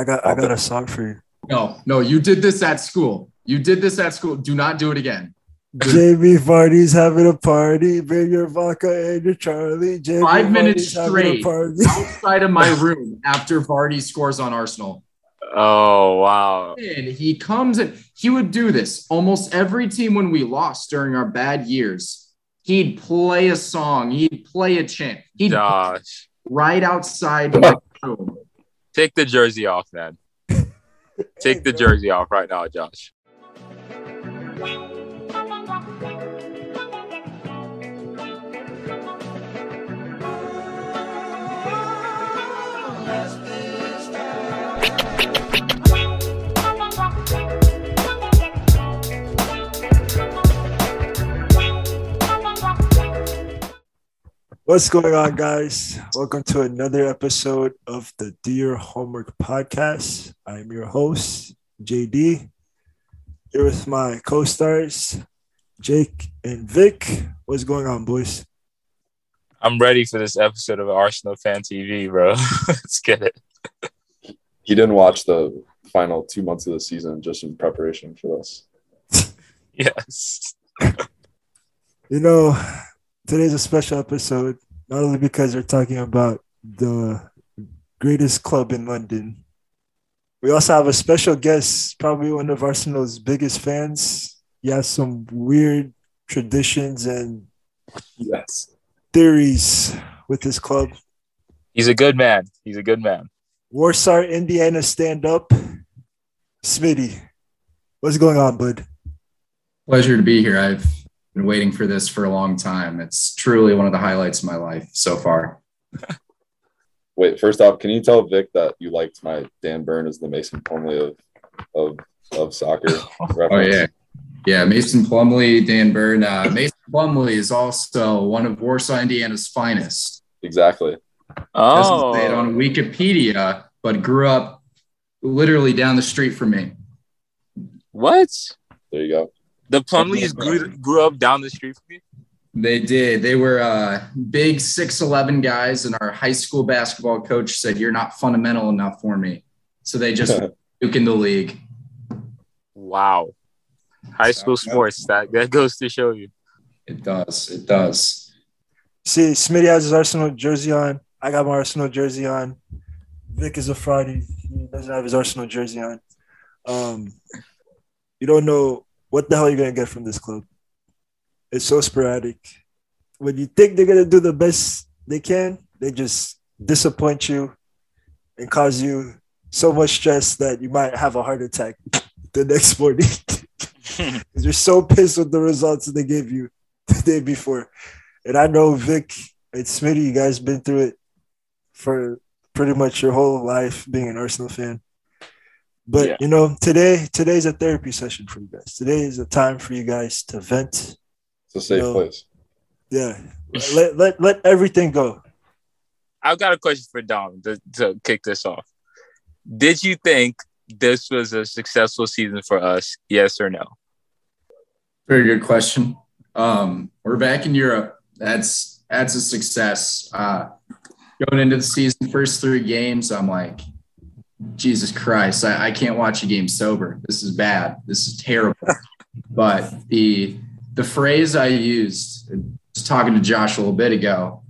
I got a sock for you. No, you did this at school. Do not do it again. Jamie Vardy's having a party. Bring your vodka and your Charlie. Jamie 5 minutes Vardy's straight outside of my room after Vardy scores on Arsenal. Oh, wow. And he comes and he would do this almost every team when we lost during our bad years. He'd play a song. He'd play a chant. He'd right outside my room. Take the jersey off, man. Take the jersey off right now, Josh. What's going on, guys? Welcome to another episode of the Dear Homework Podcast. I'm your host, JD. Here with my co-stars, Jake and Vic. What's going on, boys? I'm ready for this episode of Arsenal Fan TV, bro. Let's get it. He didn't watch the final 2 months of the season just in preparation for this. Yes. You know, today's a special episode, not only because we're talking about the greatest club in London. We also have a special guest, probably one of Arsenal's biggest fans. He has some weird traditions and theories with his club. He's a good man. Warsaw, Indiana, stand-up. Smitty, what's going on, bud? Pleasure to be here. I've been waiting for this for a long time. It's truly one of the highlights of my life so far. Wait, first off, can you tell Vic that you liked my Dan Byrne as the Mason Plumlee of soccer reference? Oh, yeah, Mason Plumlee, Dan Byrne. Mason Plumlee is also one of Warsaw, Indiana's finest. Exactly. Oh, doesn't say it on Wikipedia, but grew up literally down the street from me. What? There you go. The Plumlees grew up down the street from you? They did. They were big 6'11" guys, and our high school basketball coach said, "You're not fundamental enough for me." So they just took in the league. Wow. High school sports, that goes to show you. It does. It does. See, Smitty has his Arsenal jersey on. I got my Arsenal jersey on. Vic is a Friday. He doesn't have his Arsenal jersey on. You don't know what the hell you're going to get from this club. It's so sporadic. When you think they're going to do the best they can, they just disappoint you and cause you so much stress that you might have a heart attack the next morning. Because you're so pissed with the results that they gave you the day before. And I know Vic and Smitty, you guys been through it for pretty much your whole life being an Arsenal fan. But, you know, today's a therapy session for you guys. Today is a time for you guys to vent. It's a safe place. Yeah. Let everything go. I've got a question for Dom to kick this off. Did you think this was a successful season for us? Yes or no? Very good question. We're back in Europe. That's a success. Going into the season, first three games, I'm like, Jesus Christ, I can't watch a game sober. This is bad. This is terrible. But the phrase I used, just talking to Josh a little bit ago,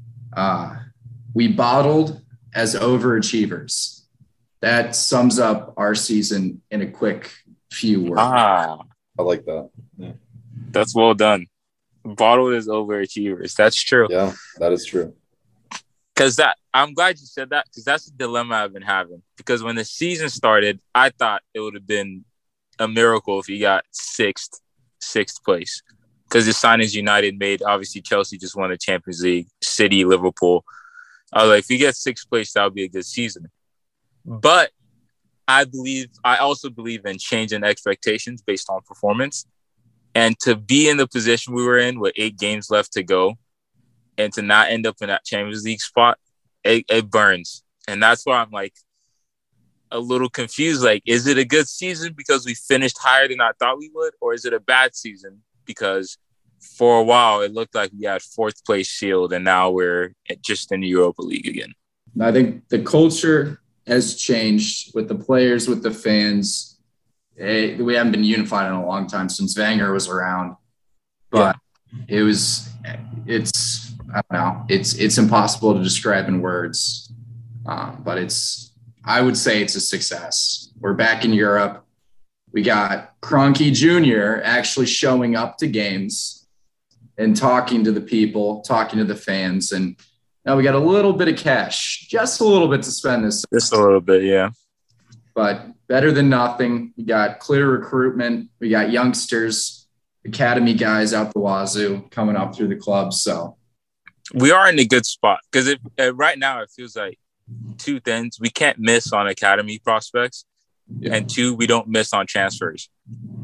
we bottled as overachievers. That sums up our season in a quick few words. Ah, I like that. Yeah. That's well done. Bottled as overachievers. That's true. Yeah, that is true. Because I'm glad you said that, because that's a dilemma I've been having. Because when the season started, I thought it would have been a miracle if he got sixth place. Because the signings United made, obviously Chelsea just won the Champions League, City, Liverpool. I was like, if he gets sixth place, that would be a good season. But I also believe in changing expectations based on performance. And to be in the position we were in with 8 games left to go, and to not end up in that Champions League spot, it burns. And that's why I'm like a little confused. Like, is it a good season because we finished higher than I thought we would? Or is it a bad season because for a while it looked like we had 4th place sealed and now we're just in the Europa League again? I think the culture has changed with the players, with the fans. We haven't been unified in a long time since Wenger was around, but yeah. It's impossible to describe in words, but I would say it's a success. We're back in Europe. We got Kroenke Jr. actually showing up to games and talking to the people, talking to the fans. And now we got a little bit of cash, just a little bit to spend this. Just a little bit, yeah. But better than nothing. We got clear recruitment. We got youngsters, academy guys out the wazoo coming up through the club. So we are in a good spot because right now it feels like two things. We can't miss on academy prospects. Yeah. And two, we don't miss on transfers.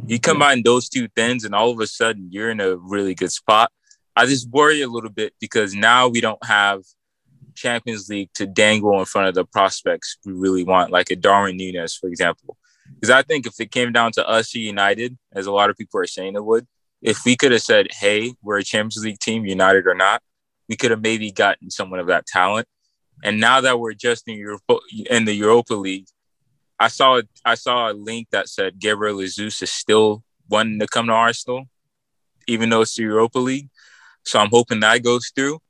You combine those two things and all of a sudden you're in a really good spot. I just worry a little bit because now we don't have Champions League to dangle in front of the prospects we really want, like a Darwin Nunez, for example. Because I think if it came down to us United, as a lot of people are saying it would, if we could have said, hey, we're a Champions League team, United or not, we could have maybe gotten someone of that talent. And now that we're just in the Europa League, I saw a link that said Gabriel Jesus is still wanting to come to Arsenal, even though it's the Europa League. So I'm hoping that goes through.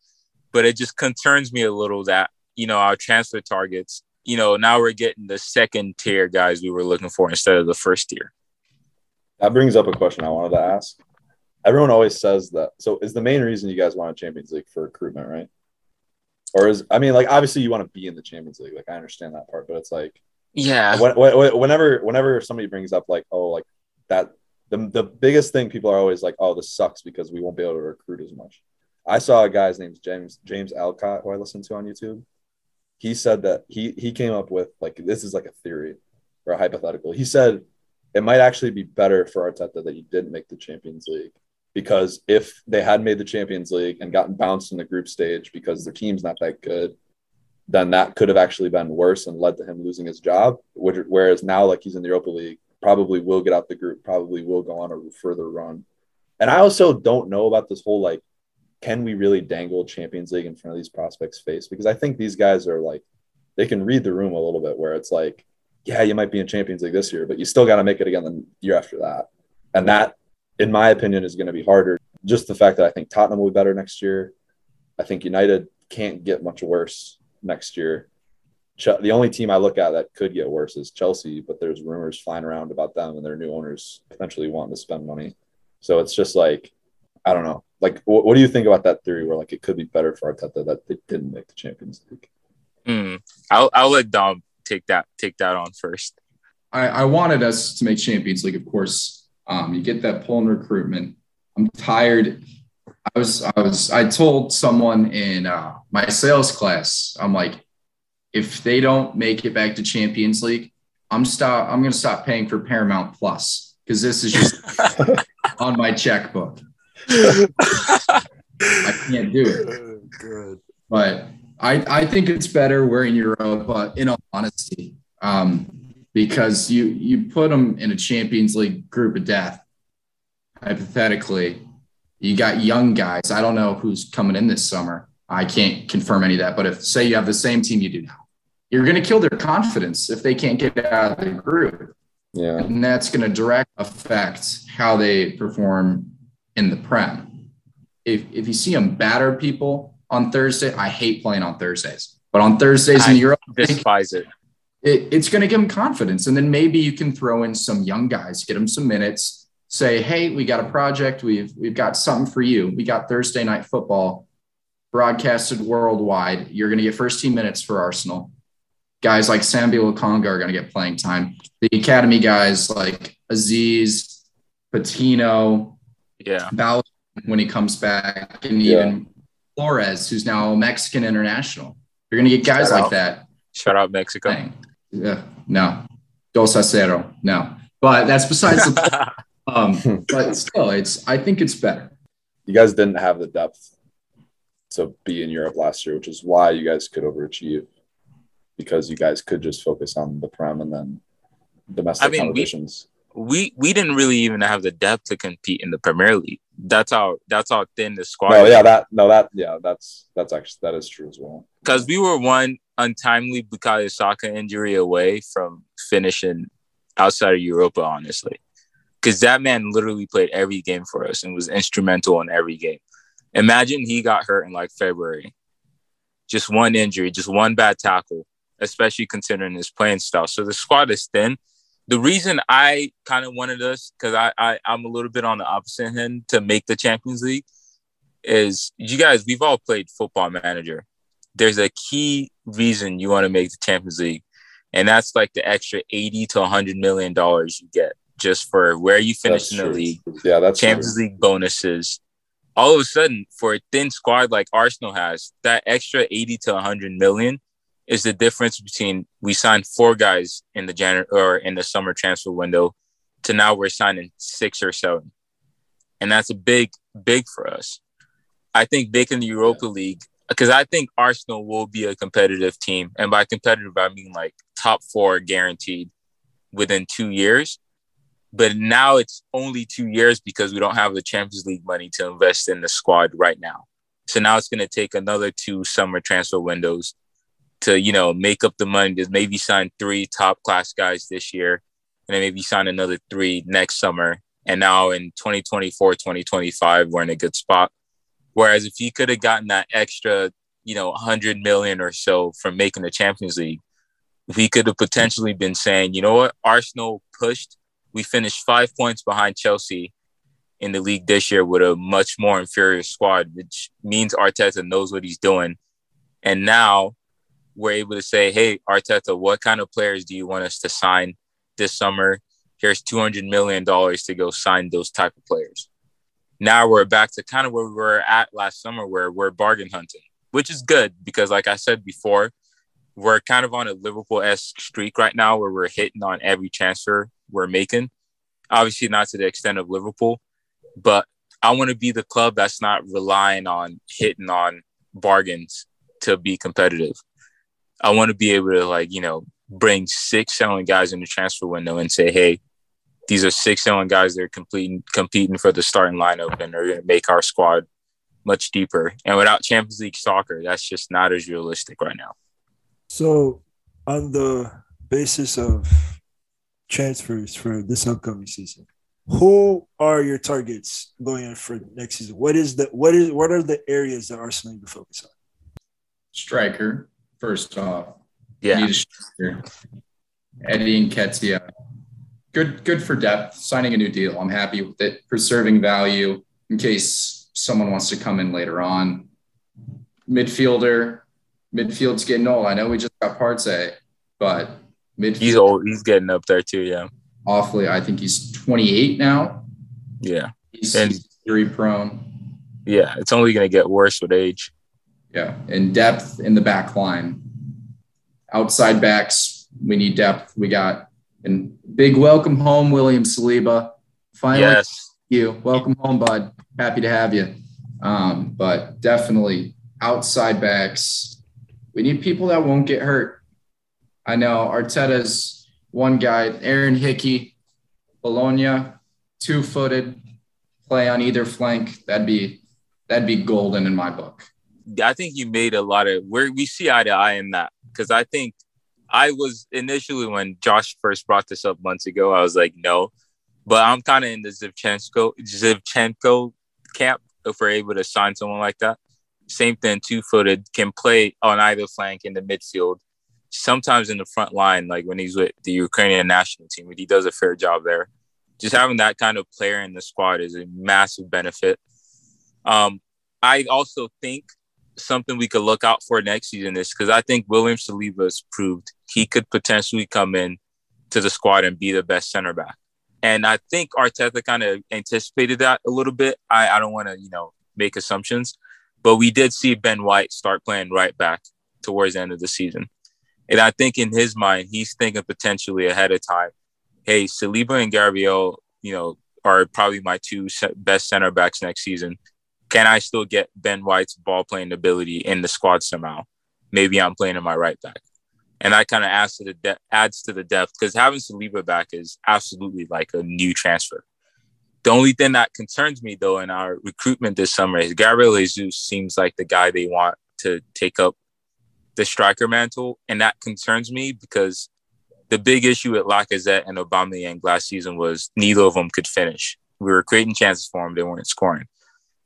But it just concerns me a little that, our transfer targets, now we're getting the second tier guys we were looking for instead of the first tier. That brings up a question I wanted to ask. Everyone always says that. So is the main reason you guys want a Champions League for recruitment, right? Or obviously you want to be in the Champions League. I understand that part, but it's like, yeah. Whenever somebody brings up that, the biggest thing people are always like, oh, this sucks because we won't be able to recruit as much. I saw a guy's name's James Alcott, who I listened to on YouTube. He said that he came up with this is like a theory or a hypothetical. He said it might actually be better for Arteta that he didn't make the Champions League, because if they had made the Champions League and gotten bounced in the group stage because their team's not that good, then that could have actually been worse and led to him losing his job. Whereas now, he's in the Europa League, probably will get out the group, probably will go on a further run. And I also don't know about this whole, can we really dangle Champions League in front of these prospects' face? Because I think these guys are, they can read the room a little bit, where it's yeah, you might be in Champions League this year, but you still got to make it again the year after that. And that, in my opinion, is going to be harder. Just the fact that I think Tottenham will be better next year. I think United can't get much worse next year. The only team I look at that could get worse is Chelsea, but there's rumors flying around about them and their new owners potentially wanting to spend money. So it's just I don't know. What do you think about that theory where it could be better for Arteta that they didn't make the Champions League? I'll let Dom take that on first. I wanted us to make Champions League, of course. You get that pull in recruitment. I'm tired. I told someone in my sales class, I'm like, if they don't make it back to Champions League, I'm going to stop paying for Paramount Plus, because this is just on my checkbook. I can't do it. Good. But I think it's better we're in Europe, but in all honesty, because you put them in a Champions League group of death, hypothetically. You got young guys. I don't know who's coming in this summer. I can't confirm any of that. But if, say, you have the same team you do now, you're going to kill their confidence if they can't get out of the group. Yeah. And that's going to direct affect how they perform in the Prem. If you see them batter people on Thursday, I hate playing on Thursdays. But on Thursdays in Europe, I despise it. It's going to give them confidence. And then maybe you can throw in some young guys, get them some minutes. Say, hey, we got a project. We've got something for you. We got Thursday night football broadcasted worldwide. You're going to get first team minutes for Arsenal. Guys like Sambi Lokonga are going to get playing time. The academy guys like Aziz, Patino, Bellerin when he comes back, and even Flores, who's now a Mexican international. You're going to get guys that. Shout out Mexico. Yeah, no. Dos a cero, no. But that's besides the point. But still, I think it's better. You guys didn't have the depth to be in Europe last year, which is why you guys could overachieve, because you guys could just focus on the Prem and then domestic competitions. We didn't really even have the depth to compete in the Premier League. That's how thin the squad. That's true as well. Because we were one untimely Bukayo Saka injury away from finishing outside of Europa, honestly. Because that man literally played every game for us and was instrumental in every game. Imagine he got hurt in like February. Just one injury, just one bad tackle, especially considering his playing style. So the squad is thin. The reason I kind of wanted us, because I'm a little bit on the opposite end to make the Champions League, is you guys, we've all played Football Manager. There's a key reason you want to make the Champions League, and that's like the extra $80 to $100 million you get just for where you finish in the league. Yeah, that's Champions League bonuses. All of a sudden, for a thin squad like Arsenal has, that extra $80 to $100 million is the difference between we signed 4 guys in the summer transfer window to now we're signing 6 or 7. And that's a big, big for us. I think making the Europa League, because I think Arsenal will be a competitive team. And by competitive, I mean like top 4 guaranteed within 2 years. But now it's only 2 years because we don't have the Champions League money to invest in the squad right now. So now it's going to take another 2 summer transfer windows to, you know, make up the money to maybe sign 3 top class guys this year and then maybe sign another 3 next summer. And now in 2024, 2025, we're in a good spot. Whereas if you could have gotten that extra, you know, 100 million or so from making the Champions League, we could have potentially been saying, you know what, Arsenal pushed. We finished 5 points behind Chelsea in the league this year with a much more inferior squad, which means Arteta knows what he's doing. And now we're able to say, hey, Arteta, what kind of players do you want us to sign this summer? Here's $200 million to go sign those type of players. Now we're back to kind of where we were at last summer where we're bargain hunting, which is good because, like I said before, we're kind of on a Liverpool-esque streak right now where we're hitting on every transfer we're making. Obviously not to the extent of Liverpool, but I want to be the club that's not relying on hitting on bargains to be competitive. I want to be able to, like, you know, bring 6, 7 guys in the transfer window and say, hey, these are 6, 7 guys that are competing for the starting lineup and they're going to make our squad much deeper. And without Champions League soccer, that's just not as realistic right now. So on the basis of transfers for this upcoming season, who are your targets going in for next season? What are the areas that Arsenal need to focus on? Striker, first off. Yeah. Need a striker. Eddie Nketiah. Good for depth. Signing a new deal. I'm happy with it. Preserving value in case someone wants to come in later on. Midfielder. Midfield's getting old. I know we just got Partey, but midfield. He's old. He's getting up there too, yeah. Awfully. I think he's 28 now. Yeah. He's injury prone. Yeah, it's only going to get worse with age. Yeah, and depth in the back line. Outside backs, we need depth. We got a big welcome home, William Saliba. Finally, yes. You. Welcome home, bud. Happy to have you. But definitely outside backs. We need people that won't get hurt. I know Arteta's one guy, Aaron Hickey, Bologna, 2-footed, play on either flank. That'd be golden in my book. I think you made a lot of where we see eye to eye in that, because I think I was initially, when Josh first brought this up months ago, I was like, no, but I'm kind of in the Zinchenko camp if we're able to sign someone like that. Same thing, 2-footed, can play on either flank in the midfield. Sometimes in the front line, like when he's with the Ukrainian national team, he does a fair job there. Just having that kind of player in the squad is a massive benefit. I also think something we could look out for next season is, because I think William Saliba has proved he could potentially come in to the squad and be the best center back. And I think Arteta kind of anticipated that a little bit. I don't want to, you know, make assumptions, but we did see Ben White start playing right back towards the end of the season. And I think in his mind, he's thinking potentially ahead of time, hey, Saliba and Gabriel, you know, are probably my 2 best center backs next season. Can I still get Ben White's ball-playing ability in the squad somehow? Maybe I'm playing in my right back. And that kind of adds to the depth, because having Saliba back is absolutely like a new transfer. The only thing that concerns me, though, in our recruitment this summer is Gabriel Jesus seems like the guy they want to take up the striker mantle. And that concerns me because the big issue with Lacazette and Aubameyang last season was neither of them could finish. We were creating chances for them. They weren't scoring.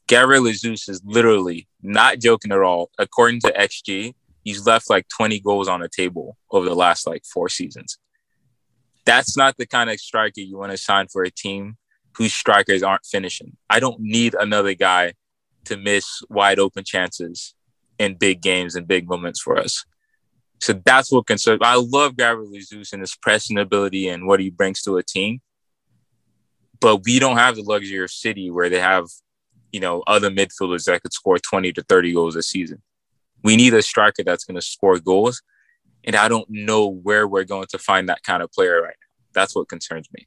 Gabriel Jesus is literally, not joking at all, according to XG, he's left like 20 goals on the table over the last like 4 seasons. That's not the kind of striker you want to sign for a team whose strikers aren't finishing. I don't need another guy to miss wide open chances in big games and big moments for us. So that's what concerns me. I love Gabriel Jesus and his pressing ability and what he brings to a team. But we don't have the luxury of City where they have, you know, other midfielders that could score 20 to 30 goals a season. We need a striker that's going to score goals. And I don't know where we're going to find that kind of player right now. That's what concerns me.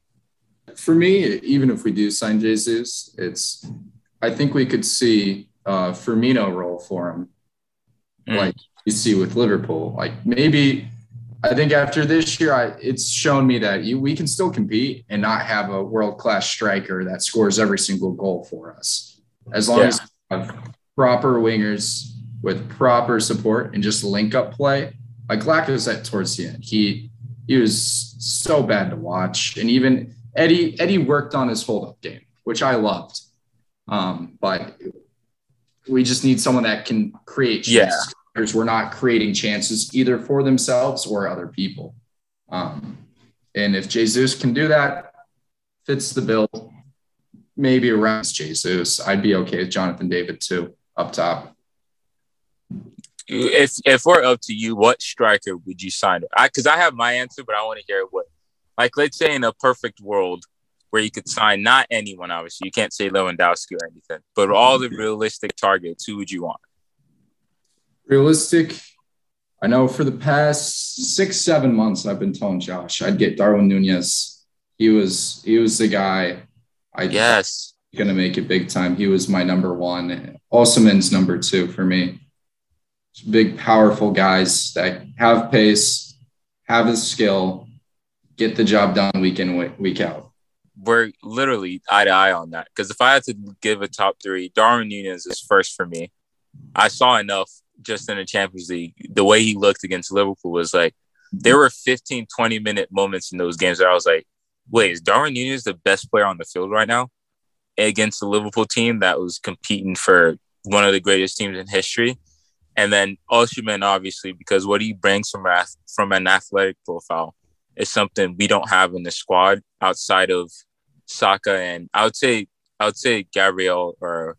For me, even if we do sign Jesus, it's, I think we could see Firmino roll for him. Like you see with Liverpool, like maybe I think after this year, it's shown me that we can still compete and not have a world-class striker that scores every single goal for us. As long as we have proper wingers with proper support and just link up play. Like Lacazette towards the end, he was so bad to watch. And even Eddie worked on his hold-up game, which I loved. But we just need someone that can create chances. Yeah. We're not creating chances either for themselves or other people. And if Jesus can do that, fits the bill, maybe around Jesus, I'd be okay with Jonathan David too, up top. If we're up to you, what striker would you sign? Because I have my answer, but I want to hear what. Like, let's say in a perfect world, where you could sign not anyone, obviously. You can't say Lewandowski or anything. But all the realistic targets, who would you want? Realistic? I know for the past 6-7 months, I've been telling Josh, I'd get Darwin Nunez. He was the guy. I going to make it big time. He was my number one. Osimhen's number two for me. Big, powerful guys that have pace, have the skill, get the job done week in, week out. We're literally eye to eye on that. Because if I had to give a top three, Darwin Nunez is first for me. I saw enough just in the Champions League. The way he looked against Liverpool was like, there were 15, 20-minute moments in those games that I was like, wait, is Darwin Nunez the best player on the field right now? Against the Liverpool team that was competing for one of the greatest teams in history. And then Osimhen, obviously, because what he brings from an athletic profile is something we don't have in the squad outside of Saka, and I would say Gabriel or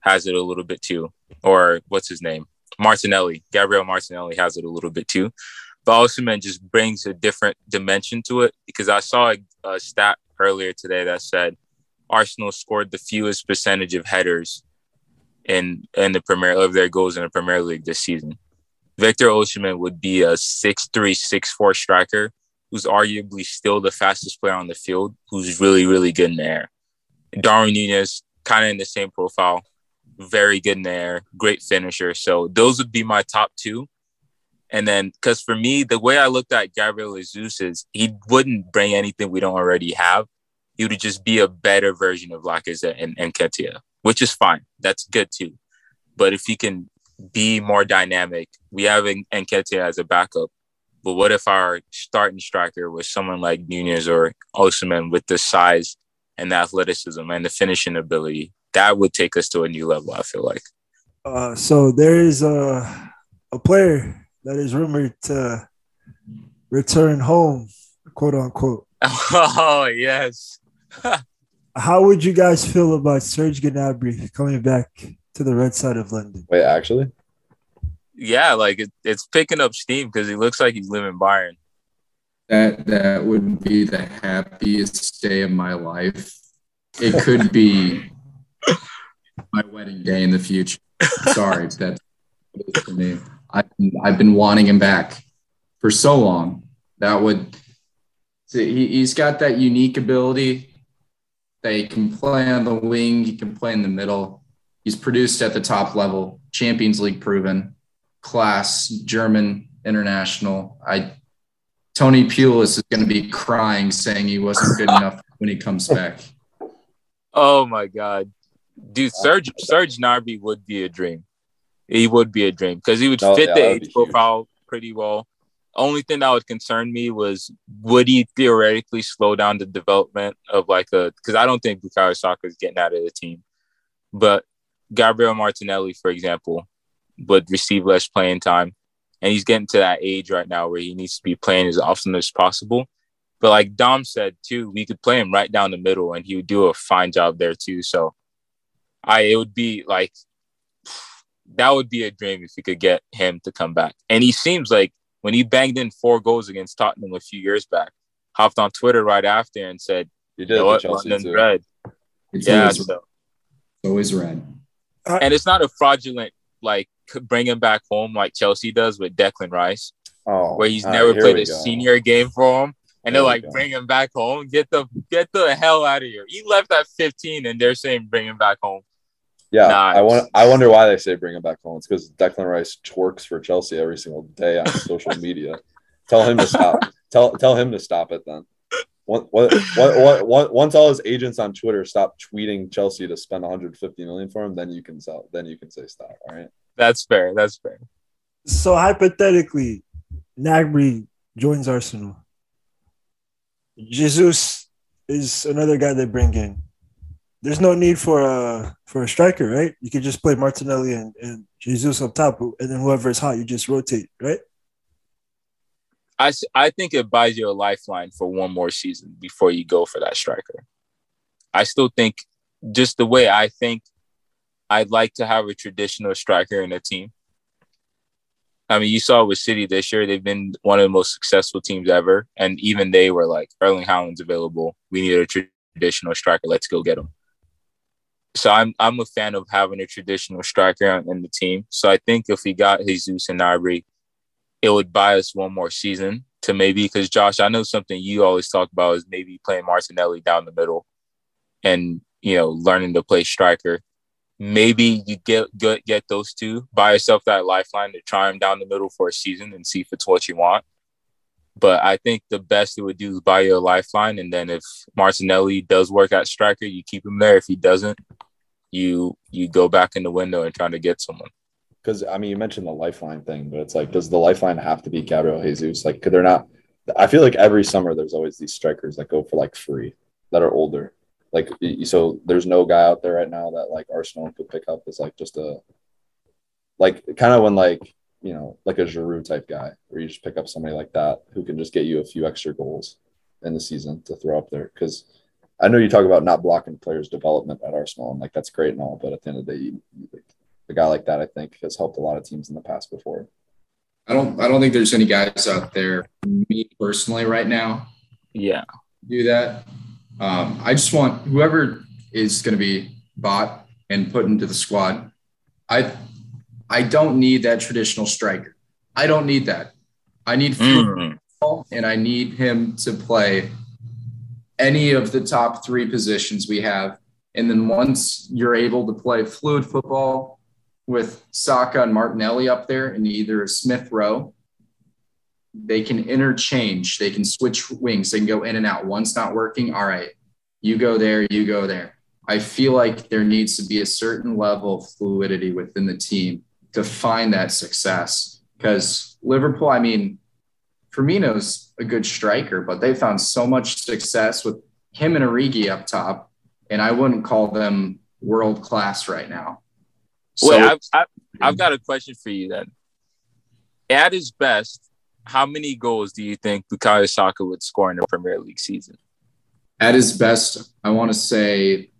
has it a little bit too, or what's his name, Martinelli. Gabriel Martinelli has it a little bit too, but Osimhen just brings a different dimension to it. Because I saw a stat earlier today that said Arsenal scored the fewest percentage of headers in the Premier of their goals in the Premier League this season. Victor Osimhen would be a 6'3", 6'4" striker who's arguably still the fastest player on the field, who's really, really good in the air. Darwin Nunez, kind of in the same profile, very good in the air, great finisher. So those would be my top two. And then, because for me, the way I looked at Gabriel Jesus is he wouldn't bring anything we don't already have. He would just be a better version of Lacazette and Nketiah, which is fine. That's good too. But if he can be more dynamic, we have Nketiah as a backup. But what if our starting striker was someone like Nunez or Osimhen with the size and the athleticism and the finishing ability? That would take us to a new level, I feel like. So there is a player that is rumored to return home, quote unquote. Oh, yes. How would you guys feel about Serge Gnabry coming back to the red side of London? Wait, actually? Yeah, like it's picking up steam because he looks like he's living Bayern. That would be the happiest day of my life. It could be my wedding day in the future. Sorry, that's for me. I've been wanting him back for so long. That would. See, he's got that unique ability that he can play on the wing. He can play in the middle. He's produced at the top level. Champions League proven. Class, German, international. Tony Pulis is going to be crying saying he wasn't good enough when he comes back. Oh my God, dude! Serge Gnabry would be a dream. He would be a dream because he would fit the age profile pretty well. Only thing that would concern me was would he theoretically slow down the development of because I don't think Bukayo Saka is getting out of the team, but Gabriel Martinelli, for example, would receive less playing time, and he's getting to that age right now where he needs to be playing as often as possible. But like Dom said too, we could play him right down the middle, and he would do a fine job there too. So, it would be like that would be a dream if we could get him to come back. And he seems like when he banged in 4 goals against Tottenham a few years back, hopped on Twitter right after and said, "You know what, London red." Always red. And it's not a fraudulent like bring him back home like Chelsea does with Declan Rice, where he's never played a senior game for him. And they're like, bring him back home. Get the hell out of here. He left at 15, and they're saying bring him back home. Yeah, nah, I wonder why they say bring him back home. It's because Declan Rice twerks for Chelsea every single day on social media. Tell him to stop. Tell him to stop it then. Once all his agents on Twitter stop tweeting Chelsea to spend $150 million for him, then you can sell. Then you can say stop. All right. That's fair. That's fair. So hypothetically, Gnabry joins Arsenal. Jesus is another guy they bring in. There's no need for a striker, right? You could just play Martinelli and Jesus up top, and then whoever is hot, you just rotate, right? I think it buys you a lifeline for one more season before you go for that striker. I still think, just the way I think, I'd like to have a traditional striker in a team. I mean, you saw with City this year, they've been one of the most successful teams ever. And even they were like, Erling Haaland's available. We need a traditional striker. Let's go get him. So I'm a fan of having a traditional striker in the team. So I think if we got Jesus and Gnabry, it would buy us one more season to maybe, because Josh, I know something you always talk about is maybe playing Martinelli down the middle and, learning to play striker. Maybe you get those two, buy yourself that lifeline to try them down the middle for a season and see if it's what you want. But I think the best it would do is buy you a lifeline. And then if Martinelli does work at striker, you keep him there. If he doesn't, you go back in the window and try to get someone. Because, I mean, you mentioned the lifeline thing, but it's like, does the lifeline have to be Gabriel Jesus? Like, could they're not? I feel like every summer there's always these strikers that go for like free that are older. Like, so there's no guy out there right now that like Arsenal could pick up as like just a, like kind of when like, like a Giroud type guy where you just pick up somebody like that who can just get you a few extra goals in the season to throw up there. Cause I know you talk about not blocking players' development at Arsenal and like, that's great and all, but at the end of the day, a guy like that, I think has helped a lot of teams in the past before. I don't think there's any guys out there, me personally right now. Yeah. Do that. I just want whoever is going to be bought and put into the squad. I don't need that traditional striker. I don't need that. I need football, and I need him to play any of the top 3 positions we have. And then once you're able to play fluid football with Saka and Martinelli up there and either Smith Rowe, they can interchange. They can switch wings. They can go in and out. One's not working. All right, you go there, you go there. I feel like there needs to be a certain level of fluidity within the team to find that success. Because Liverpool, I mean, Firmino's a good striker, but they found so much success with him and Origi up top, and I wouldn't call them world-class right now. So, wait, I've got a question for you then. At his best, how many goals do you think Bukayo Saka would score in the Premier League season? At his best, I want to say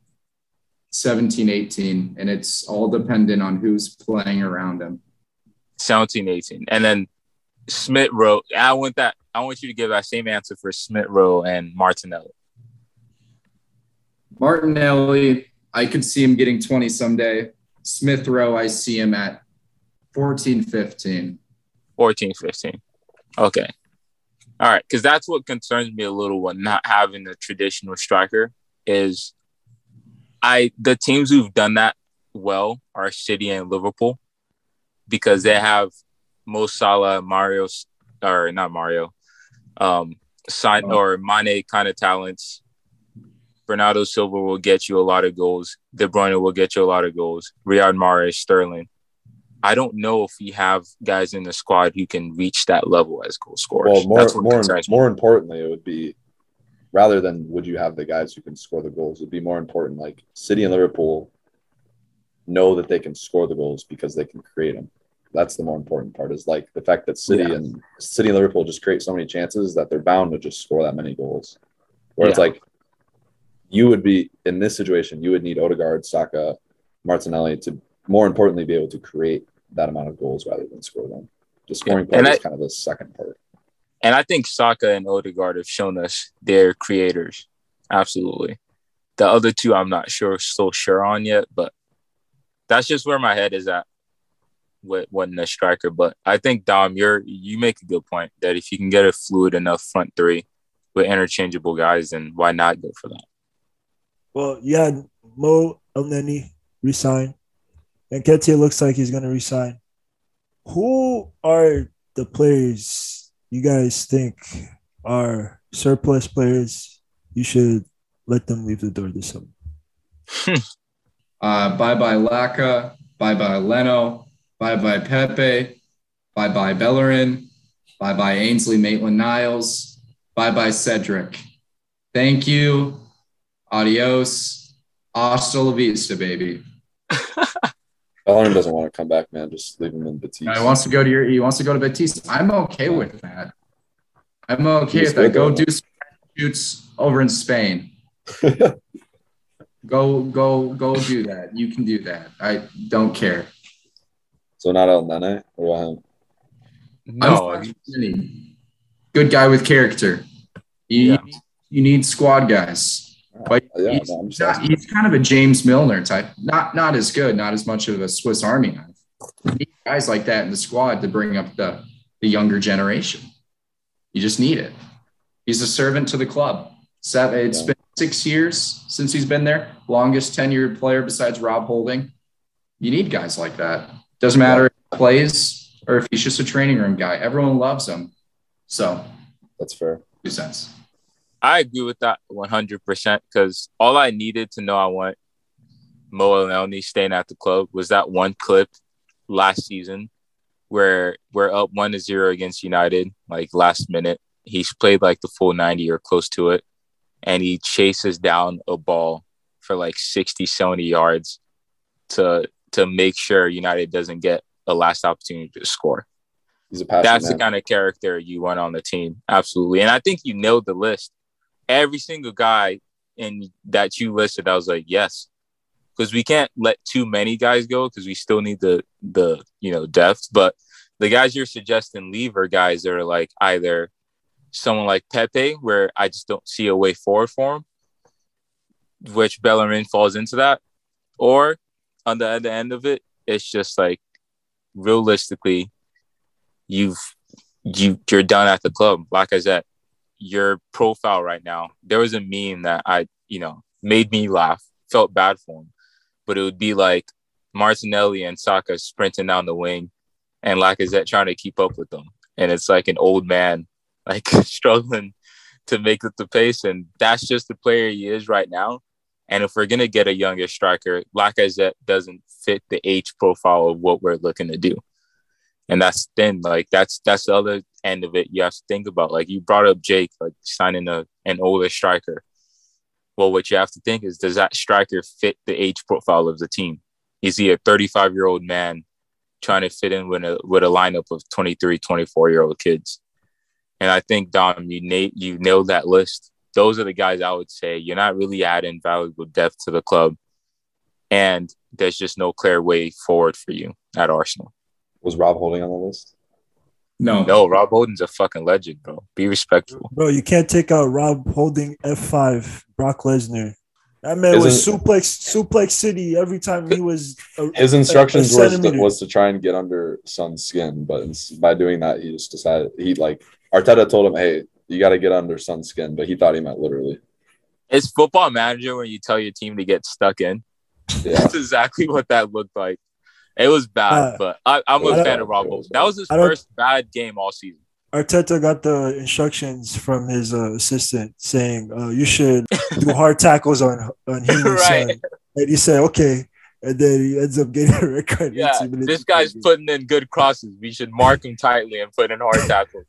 17, 18, and it's all dependent on who's playing around him. 17, 18. And then Smith Rowe. I want you to give that same answer for Smith Rowe and Martinelli. Martinelli, I could see him getting 20 someday. Smith Rowe, I see him at 14, 15. 14, 15. Okay. All right. Because that's what concerns me a little when not having a traditional striker is the teams who've done that well are City and Liverpool because they have Mo Salah, Mane kind of talents. Bernardo Silva will get you a lot of goals. De Bruyne will get you a lot of goals. Riyad Mahrez, Sterling. I don't know if we have guys in the squad who can reach that level as goal scorers. Well, more importantly, it would be, rather than would you have the guys who can score the goals, it would be more important, like City and Liverpool know that they can score the goals because they can create them. That's the more important part, is like the fact that City and Liverpool just create so many chances that they're bound to just score that many goals. Where it's like, you would be in this situation, you would need Odegaard, Saka, Martinelli to more importantly be able to create that amount of goals rather than score them. The scoring part is kind of the second part. And I think Saka and Odegaard have shown us they're creators. Absolutely. The other two, I'm not so sure on yet, but that's just where my head is at with wanting a striker. But I think, Dom, you make a good point that if you can get a fluid enough front three with interchangeable guys, then why not go for that? Well, you had Mo Elneny resign. Nketiah looks like he's going to resign. Who are the players you guys think are surplus players? You should let them leave the door this summer. Bye-bye Laka. Bye-bye Leno. Bye-bye Pepe. Bye-bye Bellerin. Bye-bye Ainsley Maitland-Niles. Bye-bye Cedric. Thank you. Adios. Hasta la vista, baby. Bellerin doesn't want to come back, man. Just leave him in Betis. No, he wants to go to Betis. I'm okay with that. I'm okay with that. Go do some shoots over in Spain. Go do that. You can do that. I don't care. So not El Nene? Or no. Good guy with character. You need squad guys. But he's kind of a James Milner type. Not as good, not as much of a Swiss Army knife. You need guys like that in the squad to bring up the younger generation. You just need it. He's a servant to the club. It's been 6 years since he's been there. Longest tenured player besides Rob Holding. You need guys like that. Doesn't matter if he plays or if he's just a training room guy. Everyone loves him. So that's fair. 2 cents. I agree with that 100% because all I needed to know I want Mo Elneny staying at the club was that one clip last season where we're up 1-0 against United, like last minute. He's played like the full 90 or close to it, and he chases down a ball for like 60, 70 yards to make sure United doesn't get a last opportunity to score. He's a passionate man. The kind of character you want on the team. Absolutely. And I think you nailed the list. Every single guy in that you listed, I was like, yes, because we can't let too many guys go because we still need the depth. But the guys you're suggesting leave are guys that are like either someone like Pepe, where I just don't see a way forward for him, which Bellerin falls into that, or on the other end of it, it's just like realistically, you're done at the club. Lacazette. Your profile right now, there was a meme that I made me laugh, felt bad for him, but it would be like Martinelli and Saka sprinting down the wing and Lacazette trying to keep up with them. And it's like an old man, like struggling to make up the pace. And that's just the player he is right now. And if we're going to get a younger striker, Lacazette doesn't fit the age profile of what we're looking to do. And that's thin. Like that's the other end of it you have to think about. Like you brought up Jake, like signing an older striker. Well, what you have to think is, does that striker fit the age profile of the team? Is he a 35-year-old man trying to fit in with a lineup of 23, 24-year-old kids? And I think, Dom, you nailed that list. Those are the guys I would say you're not really adding valuable depth to the club. And there's just no clear way forward for you at Arsenal. Was Rob Holding on the list? No, Rob Holding's a fucking legend, bro. Be respectful. Bro, you can't take out Rob Holding F5, Brock Lesnar. That man was suplex city every time he was his instructions was to try and get under Sun's skin, but by doing that, he just decided Arteta told him, hey, you got to get under Sun's skin, but he thought he meant literally. It's Football Manager when you tell your team to get stuck in. Yeah. That's exactly what that looked like. It was bad, but I'm a fan of Rob Holding. That was his first bad game all season. Arteta got the instructions from his assistant saying, you should do hard tackles on him. Right. And he said, okay. And then he ends up getting a red card. Yeah, this guy's putting in good crosses. We should mark him tightly and put in hard tackles.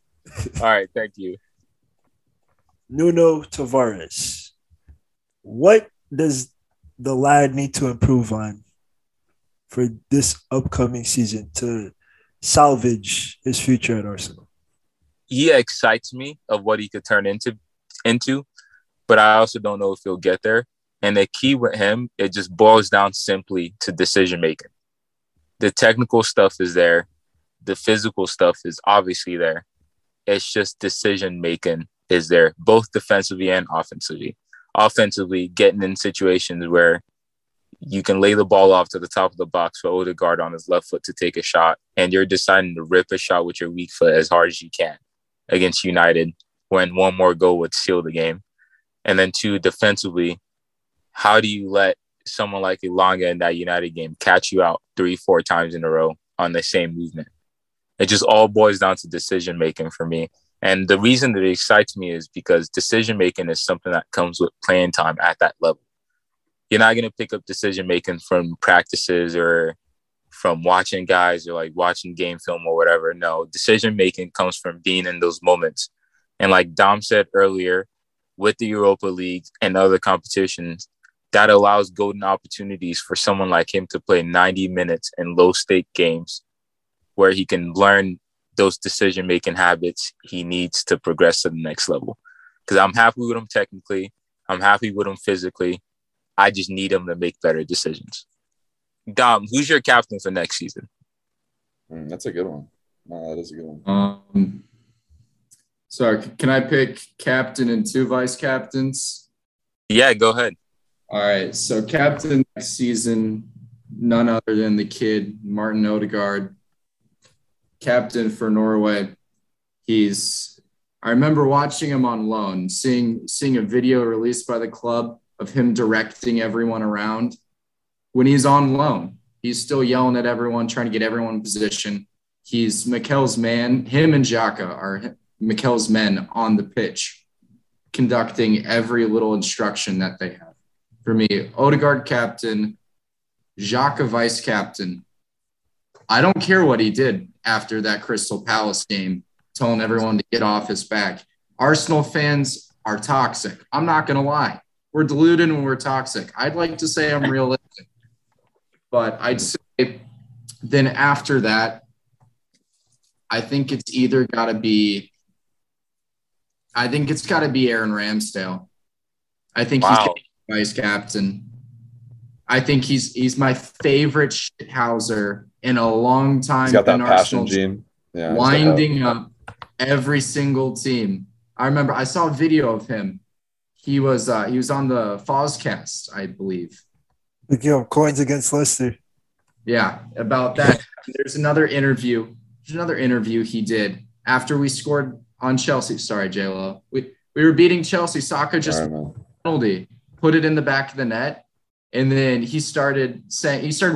All right, thank you. Nuno Tavares. What does the lad need to improve on for this upcoming season to salvage his future at Arsenal? He excites me of what he could turn into, but I also don't know if he'll get there. And the key with him, it just boils down simply to decision-making. The technical stuff is there. The physical stuff is obviously there. It's just decision-making is there, both defensively and offensively. Offensively, getting in situations where you can lay the ball off to the top of the box for Odegaard on his left foot to take a shot, and you're deciding to rip a shot with your weak foot as hard as you can against United when one more goal would seal the game. And then two, defensively, how do you let someone like Ilanga in that United game catch you out 3-4 times in a row on the same movement? It just all boils down to decision-making for me. And the reason that it excites me is because decision-making is something that comes with playing time at that level. You're not going to pick up decision-making from practices or from watching guys or like watching game film or whatever. No, decision-making comes from being in those moments. And like Dom said earlier, with the Europa League and other competitions, that allows golden opportunities for someone like him to play 90 minutes in low-stake games where he can learn those decision-making habits he needs to progress to the next level. Because I'm happy with him technically. I'm happy with him physically. I just need him to make better decisions. Dom, who's your captain for next season? That's a good one. No, that is a good one. Sorry, can I pick captain and two vice captains? Yeah, go ahead. All right, so captain next season, none other than the kid, Martin Odegaard, captain for Norway. I remember watching him on loan, seeing a video released by the club of him directing everyone around. When he's on loan, he's still yelling at everyone, trying to get everyone in position. He's Mikel's man. Him and Xhaka are Mikel's men on the pitch, conducting every little instruction that they have. For me, Odegaard captain, Xhaka vice captain. I don't care what he did after that Crystal Palace game, telling everyone to get off his back. Arsenal fans are toxic. I'm not going to lie. We're deluded and we're toxic. I'd like to say I'm realistic. But I'd say then after that, I think it's either got to be – I think it's got to be Aaron Ramsdale. I think he's – vice captain. I think he's my favorite shithouser in a long time. He's got that passion gene. Yeah, winding up every single team. I remember I saw a video of him. He was on the Fozcast, I believe. Picking up coins against Leicester. Yeah, about that. There's another interview he did after we scored on Chelsea. Sorry, J-Lo. We were beating Chelsea. Saka just penalty. Put it in the back of the net, and then he started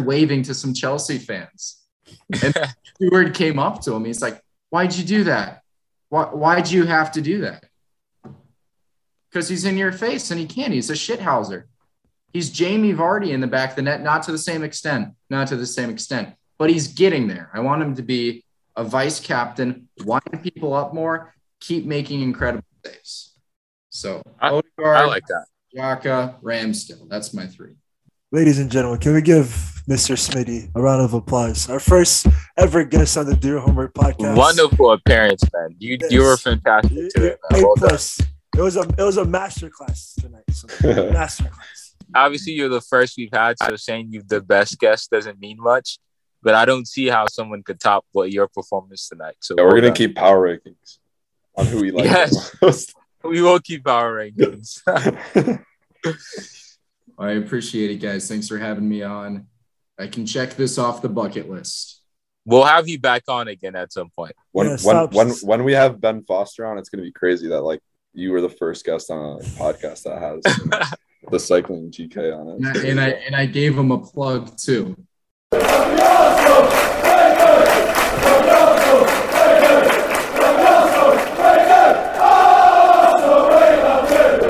waving to some Chelsea fans. And Stewart came up to him. He's like, "Why'd you do that? Why'd you have to do that?" Because he's in your face, and he can. He's a shithouser. He's Jamie Vardy in the back of the net, not to the same extent, but he's getting there. I want him to be a vice captain, wind people up more, keep making incredible saves. So I like that. Xhaka, Ramsdale. That's my three. Ladies and gentlemen, can we give Mr. Smitty a round of applause? Our first ever guest on the Dear Homework podcast. Wonderful appearance, man. You were fantastic today. Man. A+. It was a masterclass tonight. So masterclass. Obviously, you're the first we've had, so saying you're the best guest doesn't mean much. But I don't see how someone could top what your performance tonight. So yeah, we're going to keep power rankings on who we like. Yes. We will keep our rankings. I appreciate it, guys. Thanks for having me on. I can check this off the bucket list. We'll have you back on again at some point. When we have Ben Foster on, it's going to be crazy that like you were the first guest on a podcast that has the cycling GK on it. And I gave him a plug too.